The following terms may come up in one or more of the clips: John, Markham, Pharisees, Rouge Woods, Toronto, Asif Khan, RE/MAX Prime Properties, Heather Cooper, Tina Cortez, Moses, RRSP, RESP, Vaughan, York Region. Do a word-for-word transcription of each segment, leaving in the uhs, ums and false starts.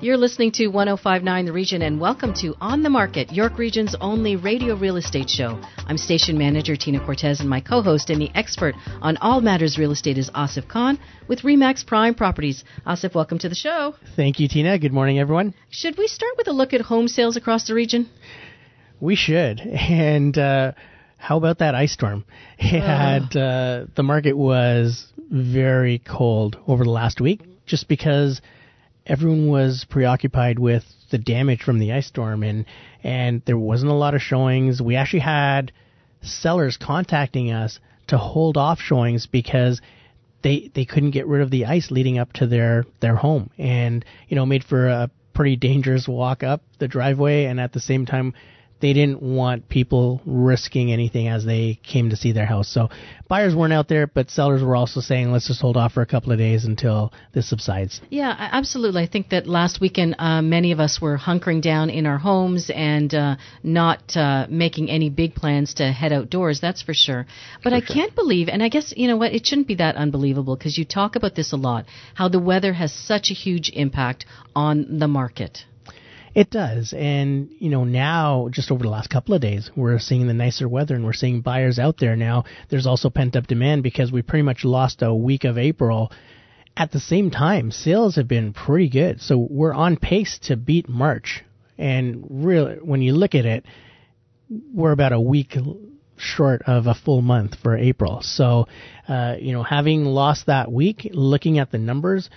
You're listening to ten fifty-nine The Region, and welcome to On the Market, York Region's only radio real estate show. I'm station manager Tina Cortez, and my co-host and the expert on all matters real estate is Asif Khan with RE/MAX Prime Properties. Asif, welcome to the show. Thank you, Tina. Good morning, everyone. Should we start with a look at home sales across the region? We should, and uh, how about that ice storm? It oh. had, uh, the market was very cold over the last week just because everyone was preoccupied with the damage from the ice storm, and, and there wasn't a lot of showings. We actually had sellers contacting us to hold off showings because they they couldn't get rid of the ice leading up to their, their home, and, you know, made for a pretty dangerous walk up the driveway, and at the same time, they didn't want people risking anything as they came to see their house. So buyers weren't out there, but sellers were also saying, let's just hold off for a couple of days until this subsides. Yeah, absolutely. I think that last weekend, uh, many of us were hunkering down in our homes and uh, not uh, making any big plans to head outdoors, that's for sure. But for I sure. can't believe, and I guess, you know what, it shouldn't be that unbelievable because you talk about this a lot, how the weather has such a huge impact on the market. It does. And, you know, now, just over the last couple of days, we're seeing the nicer weather and we're seeing buyers out there now. There's also pent-up demand because we pretty much lost a week of April. At the same time, sales have been pretty good. So we're on pace to beat March. And really, when you look at it, we're about a week short of a full month for April. So, uh, you know, having lost that week, looking at the numbers,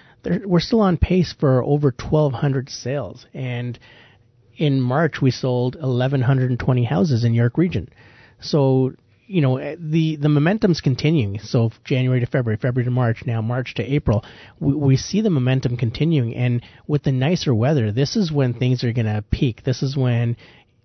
we're still on pace for over twelve hundred sales. And in March, we sold eleven twenty houses in York Region. So, you know, the, the momentum's continuing. So January to February, February to March, now March to April, we, we see the momentum continuing. And with the nicer weather, this is when things are going to peak. This is when,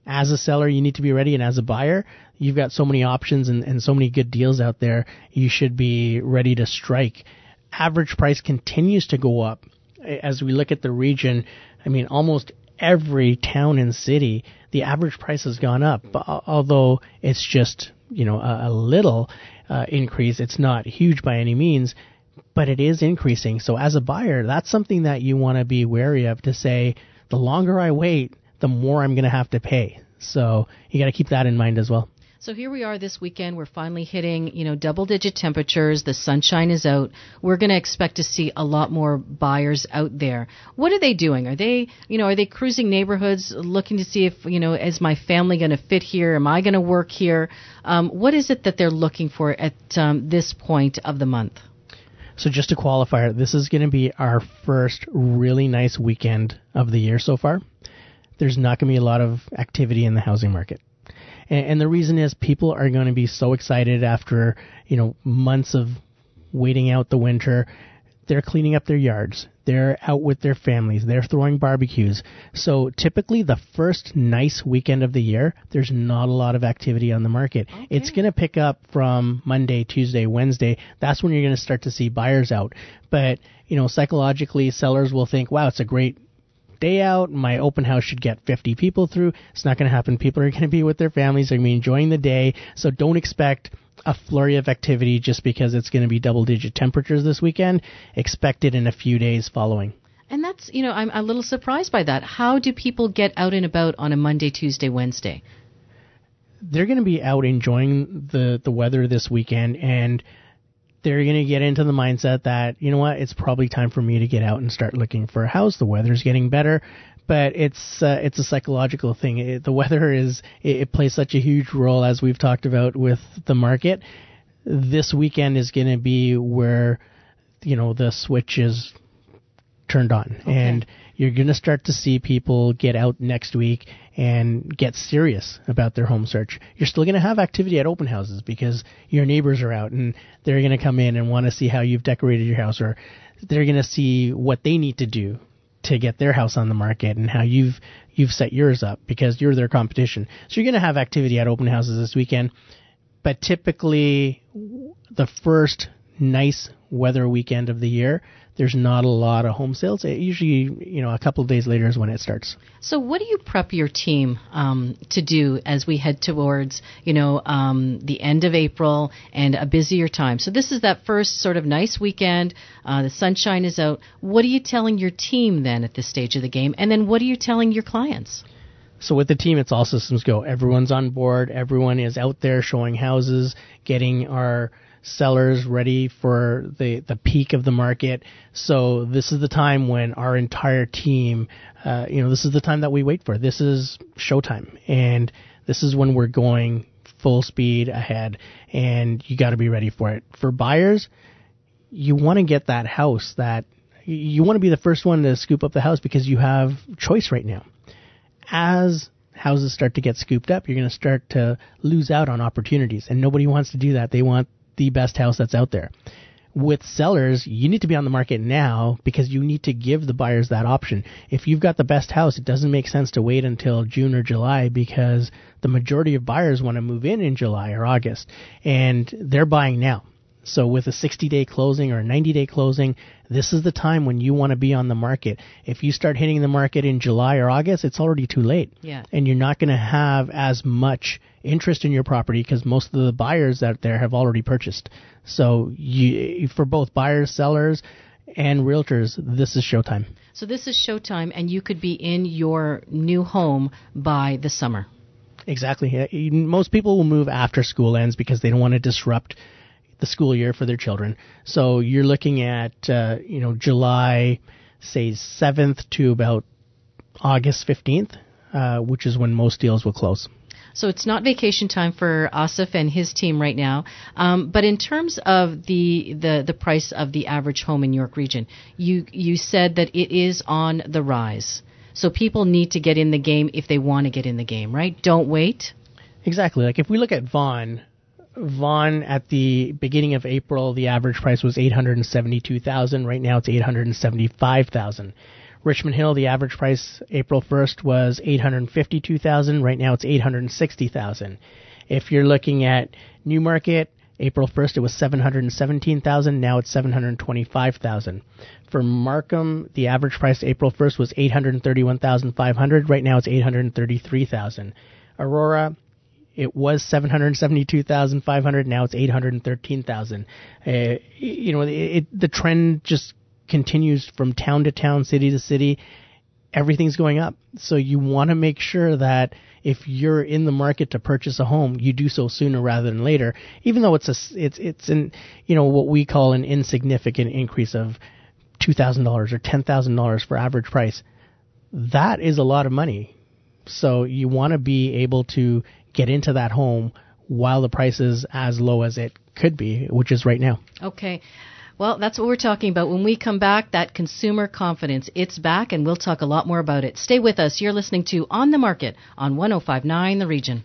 as a seller, you need to be ready, and as a buyer, you've got so many options and, and so many good deals out there, you should be ready to strike. Average price continues to go up. As we look at the region, I mean, almost every town and city, the average price has gone up. But although it's just, you know, a, a little uh, increase, it's not huge by any means, but it is increasing. So as a buyer, that's something that you want to be wary of, to say, the longer I wait, the more I'm going to have to pay. So you got to keep that in mind as well. So here we are this weekend. We're finally hitting, you know, double-digit temperatures. The sunshine is out. We're going to expect to see a lot more buyers out there. What are they doing? Are they, you know, are they cruising neighborhoods looking to see if, you know, is my family going to fit here? Am I going to work here? Um, what is it that they're looking for at um, this point of the month? So just to qualify, this is going to be our first really nice weekend of the year so far. There's not going to be a lot of activity in the housing market. And the reason is people are going to be so excited after, you know, months of waiting out the winter. They're cleaning up their yards. They're out with their families. They're throwing barbecues. So typically the first nice weekend of the year, there's not a lot of activity on the market. Okay. It's going to pick up from Monday, Tuesday, Wednesday. That's when you're going to start to see buyers out. But, you know, psychologically, sellers will think, wow, it's a great day out, my open house should get fifty people through. It's not going to happen. People are going to be with their families. They're going to be enjoying the day. So don't expect a flurry of activity just because it's going to be double-digit temperatures this weekend. Expect it in a few days following. And that's, you know, I'm a little surprised by that. How do people get out and about on a Monday, Tuesday, Wednesday? They're going to be out enjoying the, the weather this weekend, and they're going to get into the mindset that, you know what, it's probably time for me to get out and start looking for a house. The weather's getting better, but it's uh, it's a psychological thing. It, the weather is it, it plays such a huge role, as we've talked about, with the market. This weekend is going to be where, you know, the switch is turned on. Okay. And you're going to start to see people get out next week and get serious about their home search. You're still going to have activity at open houses because your neighbors are out and they're going to come in and want to see how you've decorated your house, or they're going to see what they need to do to get their house on the market and how you've you've set yours up because you're their competition. So you're going to have activity at open houses this weekend, but typically the first nice weather weekend of the year, there's not a lot of home sales. It usually, you know, a couple of days later is when it starts. So what do you prep your team um, to do as we head towards, you know, um, the end of April and a busier time? So this is that first sort of nice weekend. Uh, the sunshine is out. What are you telling your team then at this stage of the game? And then what are you telling your clients? So with the team, it's all systems go. Everyone's on board. Everyone is out there showing houses, getting our sellers ready for the, the peak of the market. So this is the time when our entire team, uh, you know, this is the time that we wait for. This is showtime. And this is when we're going full speed ahead. And you got to be ready for it. For buyers, you want to get that house that you want to be the first one to scoop up the house because you have choice right now. As houses start to get scooped up, you're going to start to lose out on opportunities, and nobody wants to do that. They want the best house that's out there. With sellers, you need to be on the market now because you need to give the buyers that option. If you've got the best house, it doesn't make sense to wait until June or July because the majority of buyers want to move in in July or August, and they're buying now. So with a sixty-day closing or a ninety-day closing, this is the time when you want to be on the market. If you start hitting the market in July or August, it's already too late. Yeah. And you're not going to have as much interest in your property because most of the buyers out there have already purchased. So you, for both buyers, sellers, and realtors, this is showtime. So this is showtime, and you could be in your new home by the summer. Exactly. Most people will move after school ends because they don't want to disrupt the school year for their children. So you're looking at, uh, you know, July, say seventh to about August fifteenth, uh, which is when most deals will close. So it's not vacation time for Asif and his team right now. Um, but in terms of the, the the price of the average home in York Region, you you said that it is on the rise. So people need to get in the game if they want to get in the game, right? Don't wait. Exactly. Like if we look at Vaughan, Vaughan at the beginning of April, the average price was eight hundred seventy-two thousand dollars. Right now it's eight hundred seventy-five thousand dollars. Richmond Hill, the average price April first was eight hundred fifty-two thousand dollars. Right now it's eight hundred sixty thousand dollars. If you're looking at Newmarket, April first it was seven hundred seventeen thousand dollars. Now it's seven hundred twenty-five thousand dollars. For Markham, the average price April first was eight hundred thirty-one thousand five hundred dollars. Right now it's eight hundred thirty-three thousand dollars. Aurora, it was seven hundred seventy-two thousand five hundred dollars. Now it's eight hundred thirteen thousand dollars. Uh, you know, it, it, the trend just continues from town to town, city to city. Everything's going up. So you want to make sure that if you're in the market to purchase a home, you do so sooner rather than later, even though it's a, it's it's an, you know, what we call an insignificant increase of two thousand dollars or ten thousand dollars for average price. That is a lot of money. So you want to be able to get into that home while the price is as low as it could be, which is right now. Okay. Well, that's what we're talking about. When we come back, that consumer confidence, it's back, and we'll talk a lot more about it. Stay with us. You're listening to On the Market on one oh five point nine The Region.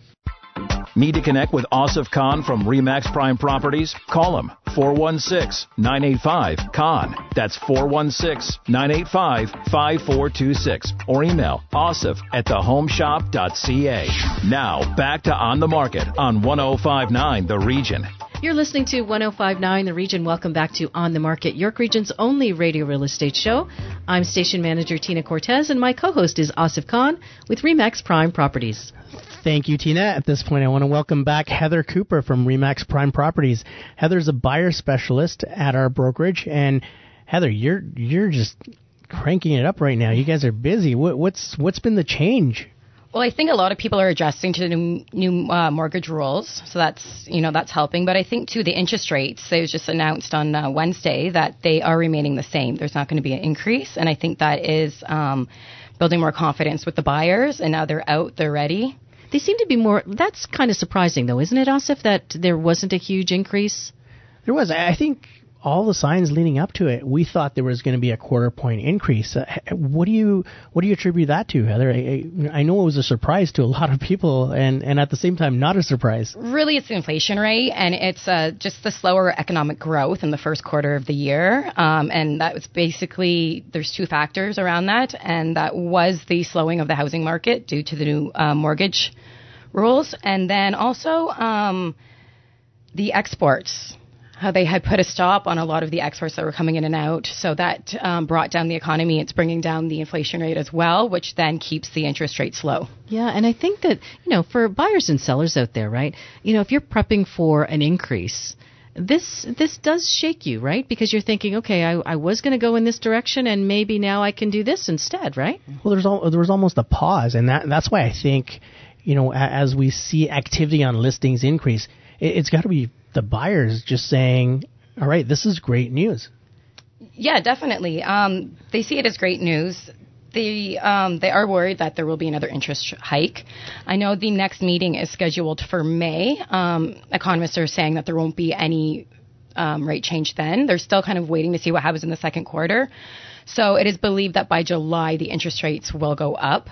Need to connect with Asif Khan from RE/MAX Prime Properties? Call him, four one six, nine eight five, Khan. That's four one six, nine eight five, five four two six. Or email asif at thehomeshop.ca. Now, back to On the Market on one oh five point nine The Region. You're listening to one oh five point nine The Region. Welcome back to On the Market, York Region's only radio real estate show. I'm station manager Tina Cortez, and my co-host is Asif Khan with RE/MAX Prime Properties. Thank you, Tina. At this point, I want to welcome back Heather Cooper from RE/MAX Prime Properties. Heather's a buyer specialist at our brokerage, and Heather, you're you're just cranking it up right now. You guys are busy. What, what's what's been the change? Well, I think a lot of people are adjusting to the new, new uh, mortgage rules, so that's, you know, that's helping. But I think, too, the interest rates, it was just announced on uh, Wednesday that they are remaining the same. There's not going to be an increase, and I think that is um, building more confidence with the buyers, and now they're out, they're ready. They seem to be more, that's kind of surprising, though, isn't it, Asif, that there wasn't a huge increase? There was. I think all the signs leading up to it, we thought there was going to be a quarter point increase. What do you what do you attribute that to, Heather? I, I know it was a surprise to a lot of people, and, and at the same time, not a surprise. Really, it's the inflation rate, and it's uh, just the slower economic growth in the first quarter of the year. Um, and that was basically, there's two factors around that, and that was the slowing of the housing market due to the new uh, mortgage rules, and then also um, the exports Uh, they had put a stop on a lot of the exports that were coming in and out. So that um, brought down the economy. It's bringing down the inflation rate as well, which then keeps the interest rates low. Yeah, and I think that, you know, for buyers and sellers out there, right, you know, if you're prepping for an increase, this this does shake you, right? Because you're thinking, okay, I, I was going to go in this direction and maybe now I can do this instead, right? Well, there's all, there was almost a pause, and that that's why I think, you know, as we see activity on listings increase, it, it's got to be the buyers just saying, all right, this is great news. Yeah, definitely. Um, they see it as great news. They, um, they are worried that there will be another interest hike. I know the next meeting is scheduled for May. Um, economists are saying that there won't be any um, rate change then. They're still kind of waiting to see what happens in the second quarter. So it is believed that by July, the interest rates will go up.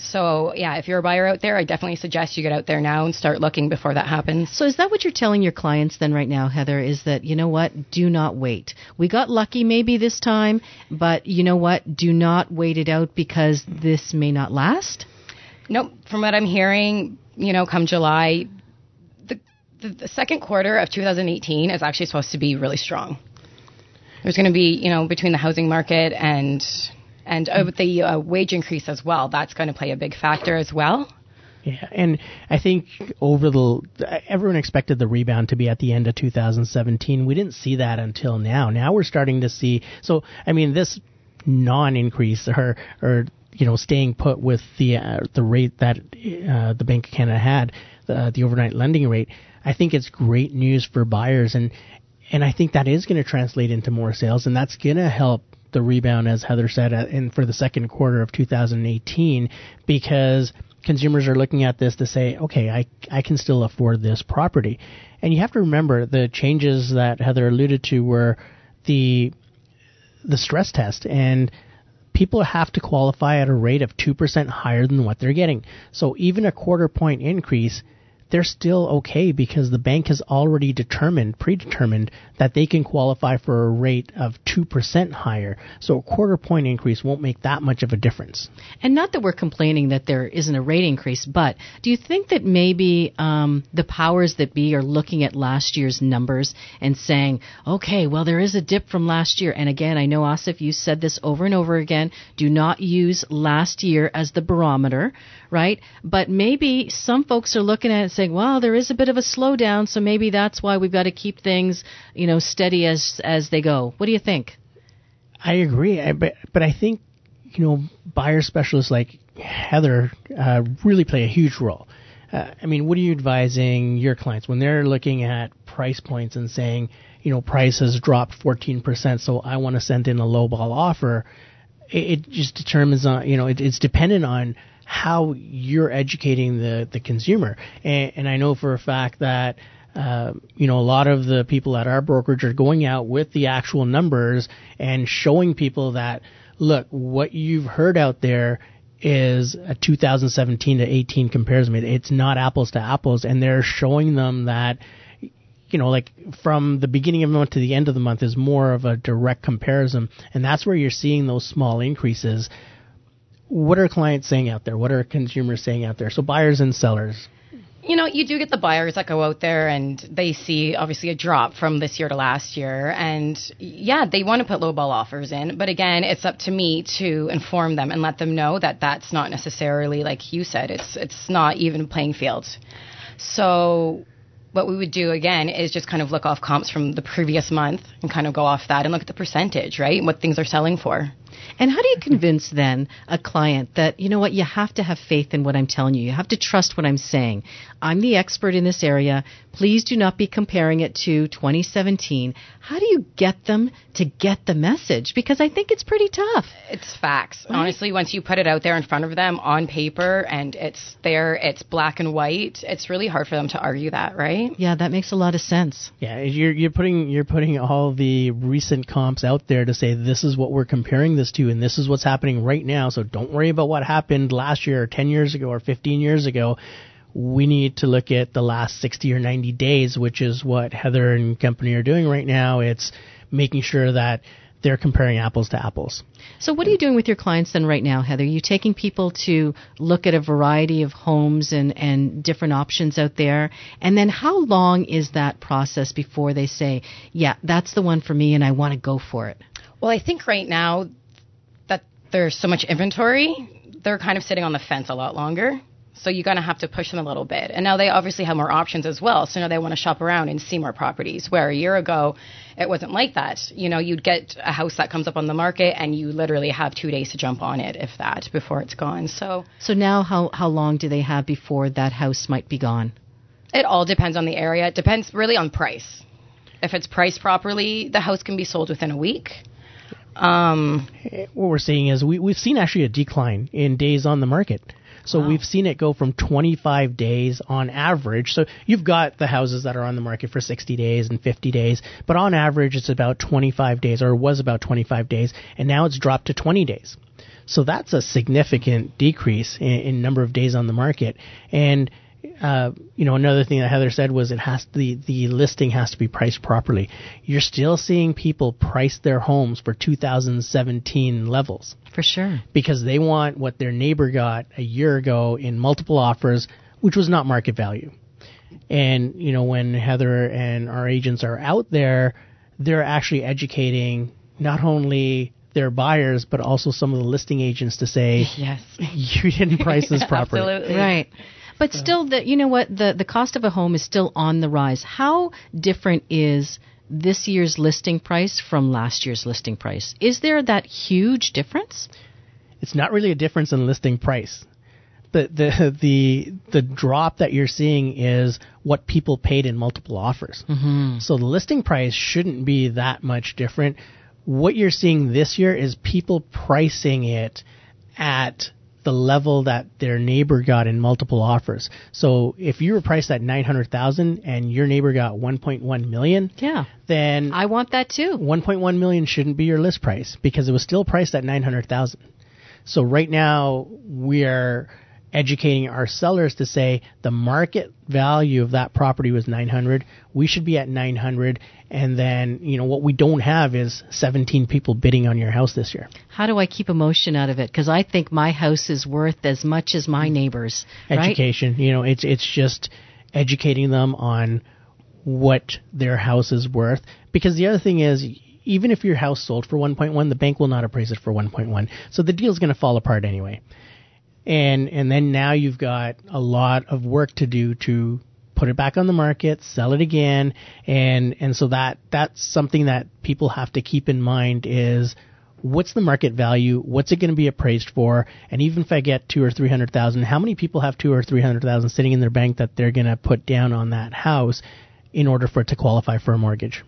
So, yeah, if you're a buyer out there, I definitely suggest you get out there now and start looking before that happens. So is that what you're telling your clients then right now, Heather, is that, you know what, do not wait. We got lucky maybe this time, but you know what, do not wait it out because this may not last? Nope. From what I'm hearing, you know, come July, the, the, the second quarter of two thousand eighteen is actually supposed to be really strong. There's going to be, you know, between the housing market and... And uh, with the uh, wage increase as well, that's going to play a big factor as well. Yeah, and I think over the everyone expected the rebound to be at the end of two thousand seventeen. We didn't see that until now. Now we're starting to see. So I mean, this non-increase or or you know staying put with the uh, the rate that uh, the Bank of Canada had, the, the overnight lending rate. I think it's great news for buyers, and and I think that is going to translate into more sales, and that's going to help the rebound, as Heather said, and for the second quarter of two thousand eighteen, because consumers are looking at this to say, okay, I, I can still afford this property. And you have to remember the changes that Heather alluded to were the the stress test, and people have to qualify at a rate of two percent higher than what they're getting. So even a quarter point increase, they're still okay because the bank has already determined, predetermined, that they can qualify for a rate of two percent higher. So a quarter point increase won't make that much of a difference. And not that we're complaining that there isn't a rate increase, but do you think that maybe um, the powers that be are looking at last year's numbers and saying, okay, well, there is a dip from last year. And again, I know, Asif, you said this over and over again, do not use last year as the barometer, right? But maybe some folks are looking at it saying, well, there is a bit of a slowdown, so maybe that's why we've got to keep things, you know, steady as as they go. What do you think? I agree, I, but but I think, you know, buyer specialists like Heather uh, really play a huge role. Uh, I mean, what are you advising your clients when they're looking at price points and saying, you know, price has dropped fourteen percent, so I want to send in a lowball offer? It, it just determines on, you know, it, it's dependent on how you're educating the, the consumer. And, and I know for a fact that, uh, you know, a lot of the people at our brokerage are going out with the actual numbers and showing people that, look, what you've heard out there is a two thousand seventeen to eighteen comparison. It's not apples to apples. And they're showing them that, you know, like from the beginning of the month to the end of the month is more of a direct comparison. And that's where you're seeing those small increases. What are clients saying out there? What are consumers saying out there? So buyers and sellers. You know, you do get the buyers that go out there and they see obviously a drop from this year to last year. And yeah, they want to put lowball offers in. But again, it's up to me to inform them and let them know that that's not necessarily, like you said, it's it's not even playing field. So what we would do, again, is just kind of look off comps from the previous month and kind of go off that and look at the percentage, right, and what things are selling for. And how do you convince then a client that, you know what, you have to have faith in what I'm telling you. You have to trust what I'm saying. I'm the expert in this area. Please do not be comparing it to twenty seventeen. How do you get them to get the message? Because I think it's pretty tough. It's facts. Right? Honestly, once you put it out there in front of them on paper and it's there, it's black and white, it's really hard for them to argue that, right? Yeah, that makes a lot of sense. Yeah, you're, you're putting you're putting all the recent comps out there to say this is what we're comparing this to, and this is what's happening right now, so don't worry about what happened last year or ten years ago or fifteen years ago. We need to look at the last sixty or ninety days, which is what Heather and company are doing right now. It's making sure that they're comparing apples to apples. So what are you doing with your clients then right now, Heather? Are you taking people to look at a variety of homes and, and different options out there? And then how long is that process before they say, yeah, that's the one for me and I want to go for it? Well, I think right now that there's so much inventory, they're kind of sitting on the fence a lot longer. So you're going to have to push them a little bit. And now they obviously have more options as well. So now they want to shop around and see more properties, where a year ago it wasn't like that. You know, you'd get a house that comes up on the market and you literally have two days to jump on it, if that, before it's gone. So so now how, how long do they have before that house might be gone? It all depends on the area. It depends really on price. If it's priced properly, the house can be sold within a week. Um, what we're seeing is we, we've seen actually a decline in days on the market. So wow. We've seen it go from twenty-five days on average. So you've got the houses that are on the market for sixty days and fifty days, but on average it's about twenty-five days, or was about twenty-five days, and now it's dropped to twenty days. So that's a significant decrease in, in number of days on the market. And uh, you know, another thing that Heather said was it has the the listing has to be priced properly. You're still seeing people price their homes for two thousand seventeen levels. For sure. Because they want what their neighbor got a year ago in multiple offers, which was not market value. And, you know, when Heather and our agents are out there, they're actually educating not only their buyers, but also some of the listing agents to say, yes, you didn't price this properly. Absolutely. Right. But so. still, the, you know what, the, the cost of a home is still on the rise. How different is this year's listing price from last year's listing price? Is there that huge difference? It's not really a difference in listing price. The the the, the drop that you're seeing is what people paid in multiple offers. Mm-hmm. So the listing price shouldn't be that much different. What you're seeing this year is people pricing it at the level that their neighbor got in multiple offers. So if you were priced at nine hundred thousand dollars and your neighbor got one point one million dollars, yeah, then I want that too. one point one million dollars shouldn't be your list price, because it was still priced at nine hundred thousand dollars. So right now we are educating our sellers to say the market value of that property was nine hundred dollars. We should be at nine hundred dollars. And then, you know, what we don't have is seventeen people bidding on your house this year. How do I keep emotion out of it? Because I think my house is worth as much as my neighbor's. Education. Right? You know, it's it's just educating them on what their house is worth. Because the other thing is, even if your house sold for one point one, the bank will not appraise it for one point one. So the deal's going to fall apart anyway. And and then now you've got a lot of work to do to put it back on the market, sell it again, and and so that that's something that people have to keep in mind is, what's the market value? What's it going to be appraised for? And even if I get two or three hundred thousand, how many people have two or three hundred thousand sitting in their bank that they're going to put down on that house in order for it to qualify for a mortgage?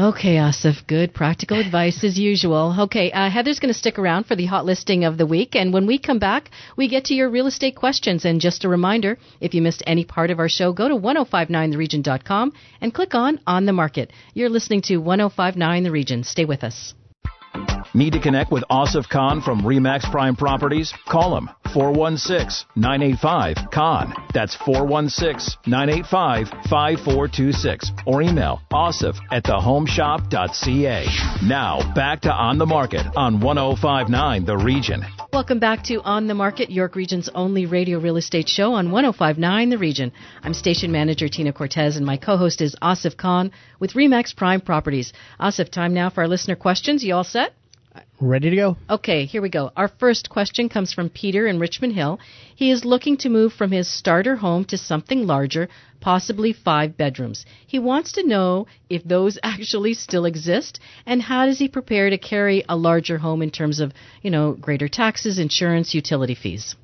Okay, Asif, good practical advice as usual. Okay, uh, Heather's going to stick around for the hot listing of the week. And when we come back, we get to your real estate questions. And just a reminder, if you missed any part of our show, go to ten fifty-nine the region dot com and click on On the Market. You're listening to ten fifty-nine The Region. Stay with us. Need to connect with Asif Khan from RE/MAX Prime Properties? Call him, four one six, nine eight five, Khan. That's four one six, nine eight five, five four two six. Or email asif at thehomeshop.ca. Now, back to On the Market on ten fifty-nine The Region. Welcome back to On the Market, York Region's only radio real estate show on ten fifty-nine The Region. I'm station manager Tina Cortez, and my co-host is Asif Khan with RE/MAX Prime Properties. Asif, time now for our listener questions. You all set? Ready to go? Okay, here we go. Our first question comes from Peter in Richmond Hill. He is looking to move from his starter home to something larger, possibly five bedrooms. He wants to know if those actually still exist, and how does he prepare to carry a larger home in terms of, you know, greater taxes, insurance, utility fees?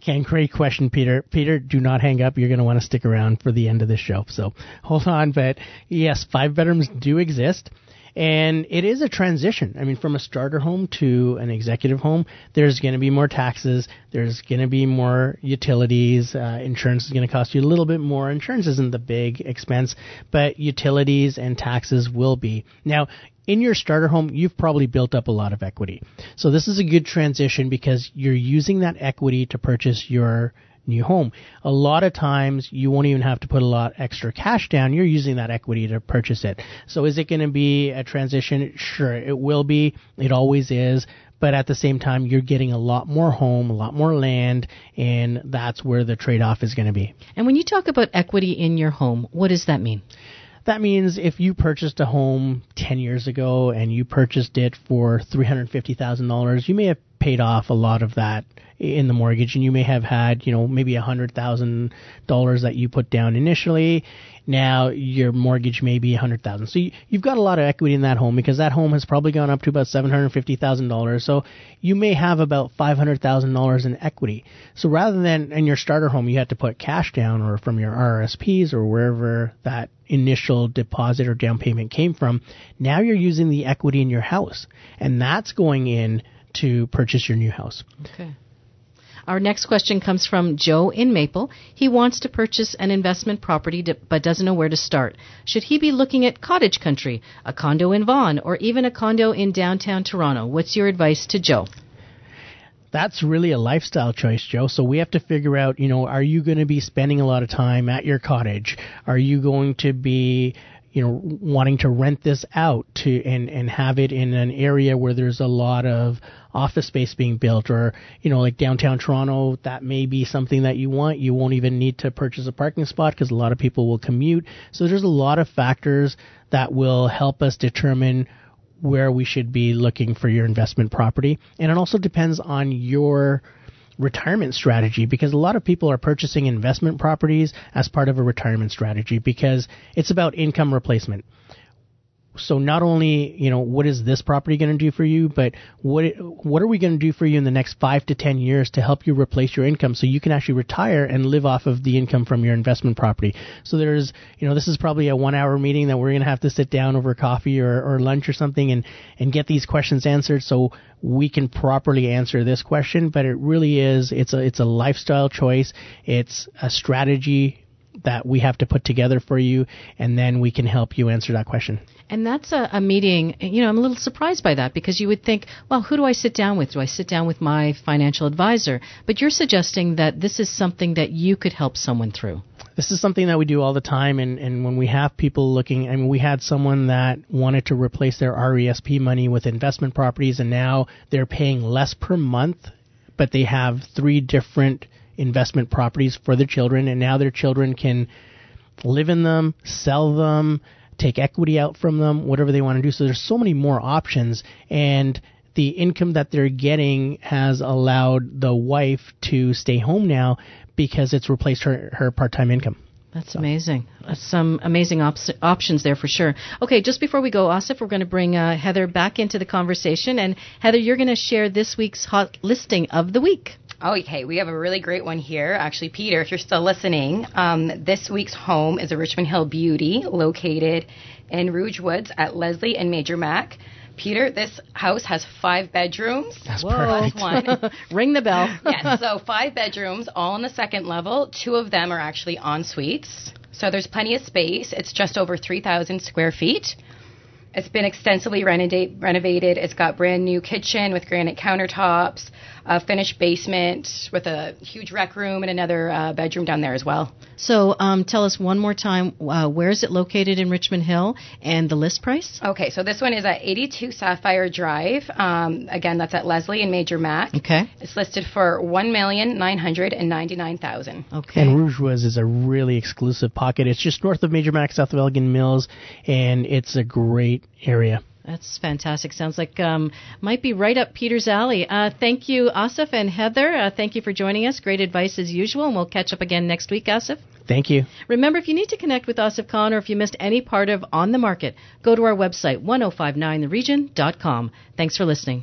Ken, great question, Peter. Peter, do not hang up. You're going to want to stick around for the end of this show. So hold on, but yes, five bedrooms do exist. And it is a transition. I mean, from a starter home to an executive home, there's going to be more taxes. There's going to be more utilities. Uh, insurance is going to cost you a little bit more. Insurance isn't the big expense, but utilities and taxes will be. Now, in your starter home, you've probably built up a lot of equity. So this is a good transition because you're using that equity to purchase your new home. A lot of times you won't even have to put a lot extra cash down. You're using that equity to purchase it. So is it going to be a transition? Sure, it will be. It always is. But at the same time, you're getting a lot more home, a lot more land, and that's where the trade-off is going to be. And when you talk about equity in your home, what does that mean? That means if you purchased a home ten years ago and you purchased it for three hundred fifty thousand dollars, you may have paid off a lot of that in the mortgage, and you may have had, you know, maybe one hundred thousand dollars that you put down initially. Now your mortgage may be one hundred thousand dollars. So you, you've got a lot of equity in that home because that home has probably gone up to about seven hundred fifty thousand dollars. So you may have about five hundred thousand dollars in equity. So rather than in your starter home, you had to put cash down or from your R R S Ps or wherever that initial deposit or down payment came from, now you're using the equity in your house, and that's going in to purchase your new house. Okay. Our next question comes from Joe in Maple. He wants to purchase an investment property to, but doesn't know where to start. Should he be looking at cottage country, a condo in Vaughan, or even a condo in downtown Toronto? What's your advice to Joe? That's really a lifestyle choice, Joe. So we have to figure out, you know, are you going to be spending a lot of time at your cottage? Are you going to be, you know, wanting to rent this out to and, and have it in an area where there's a lot of office space being built, or, you know, like downtown Toronto, that may be something that you want. You won't even need to purchase a parking spot because a lot of people will commute. So there's a lot of factors that will help us determine where we should be looking for your investment property. And it also depends on your retirement strategy, because a lot of people are purchasing investment properties as part of a retirement strategy because it's about income replacement. So not only, you know, what is this property going to do for you, but what what are we going to do for you in the next five to ten years to help you replace your income so you can actually retire and live off of the income from your investment property. So there's, you know, this is probably a one-hour meeting that we're going to have to sit down over coffee or, or lunch or something and, and get these questions answered so we can properly answer this question. But it really is, it's a, it's a lifestyle choice. It's a strategy that we have to put together for you, and then we can help you answer that question. And that's a, a meeting, you know, I'm a little surprised by that because you would think, well, who do I sit down with? Do I sit down with my financial advisor? But you're suggesting that this is something that you could help someone through. This is something that we do all the time, and, and when we have people looking, I mean, we had someone that wanted to replace their R E S P money with investment properties, and now they're paying less per month, but they have three different investment properties for their children, and now their children can live in them, sell them, take equity out from them, whatever they want to do. So there's so many more options, and the income that they're getting has allowed the wife to stay home now because it's replaced her, her part-time income. That's amazing. Some amazing op- options there for sure. Okay, just before we go, Asif, we're going to bring uh, Heather back into the conversation. And Heather, you're going to share this week's hot listing of the week. Okay, we have a really great one here. Actually, Peter, if you're still listening, um, this week's home is a Richmond Hill beauty located in Rouge Woods at Leslie and Major Mac. Peter, this house has five bedrooms. That's perfect. One. Ring the bell. Yes, so five bedrooms, all on the second level. Two of them are actually en suites. So there's plenty of space. It's just over three thousand square feet. It's been extensively renodate, renovated. It's got brand new kitchen with granite countertops, a finished basement with a huge rec room, and another uh, bedroom down there as well. So um, tell us one more time, uh, where is it located in Richmond Hill and the list price? Okay, so this one is at eighty-two Sapphire Drive. Um, again, that's at Leslie and Major Mac. Okay. It's listed for one million nine hundred ninety-nine thousand dollars. Okay. And Rouge Woods is a really exclusive pocket. It's just north of Major Mac, south of Elgin Mills, and it's a great area. That's fantastic. Sounds like um, might be right up Peter's alley. Uh, thank you, Asif and Heather. Uh, thank you for joining us. Great advice as usual, and we'll catch up again next week, Asif. Thank you. Remember, if you need to connect with Asif Khan or if you missed any part of On the Market, go to our website, ten fifty-nine the region dot com. Thanks for listening.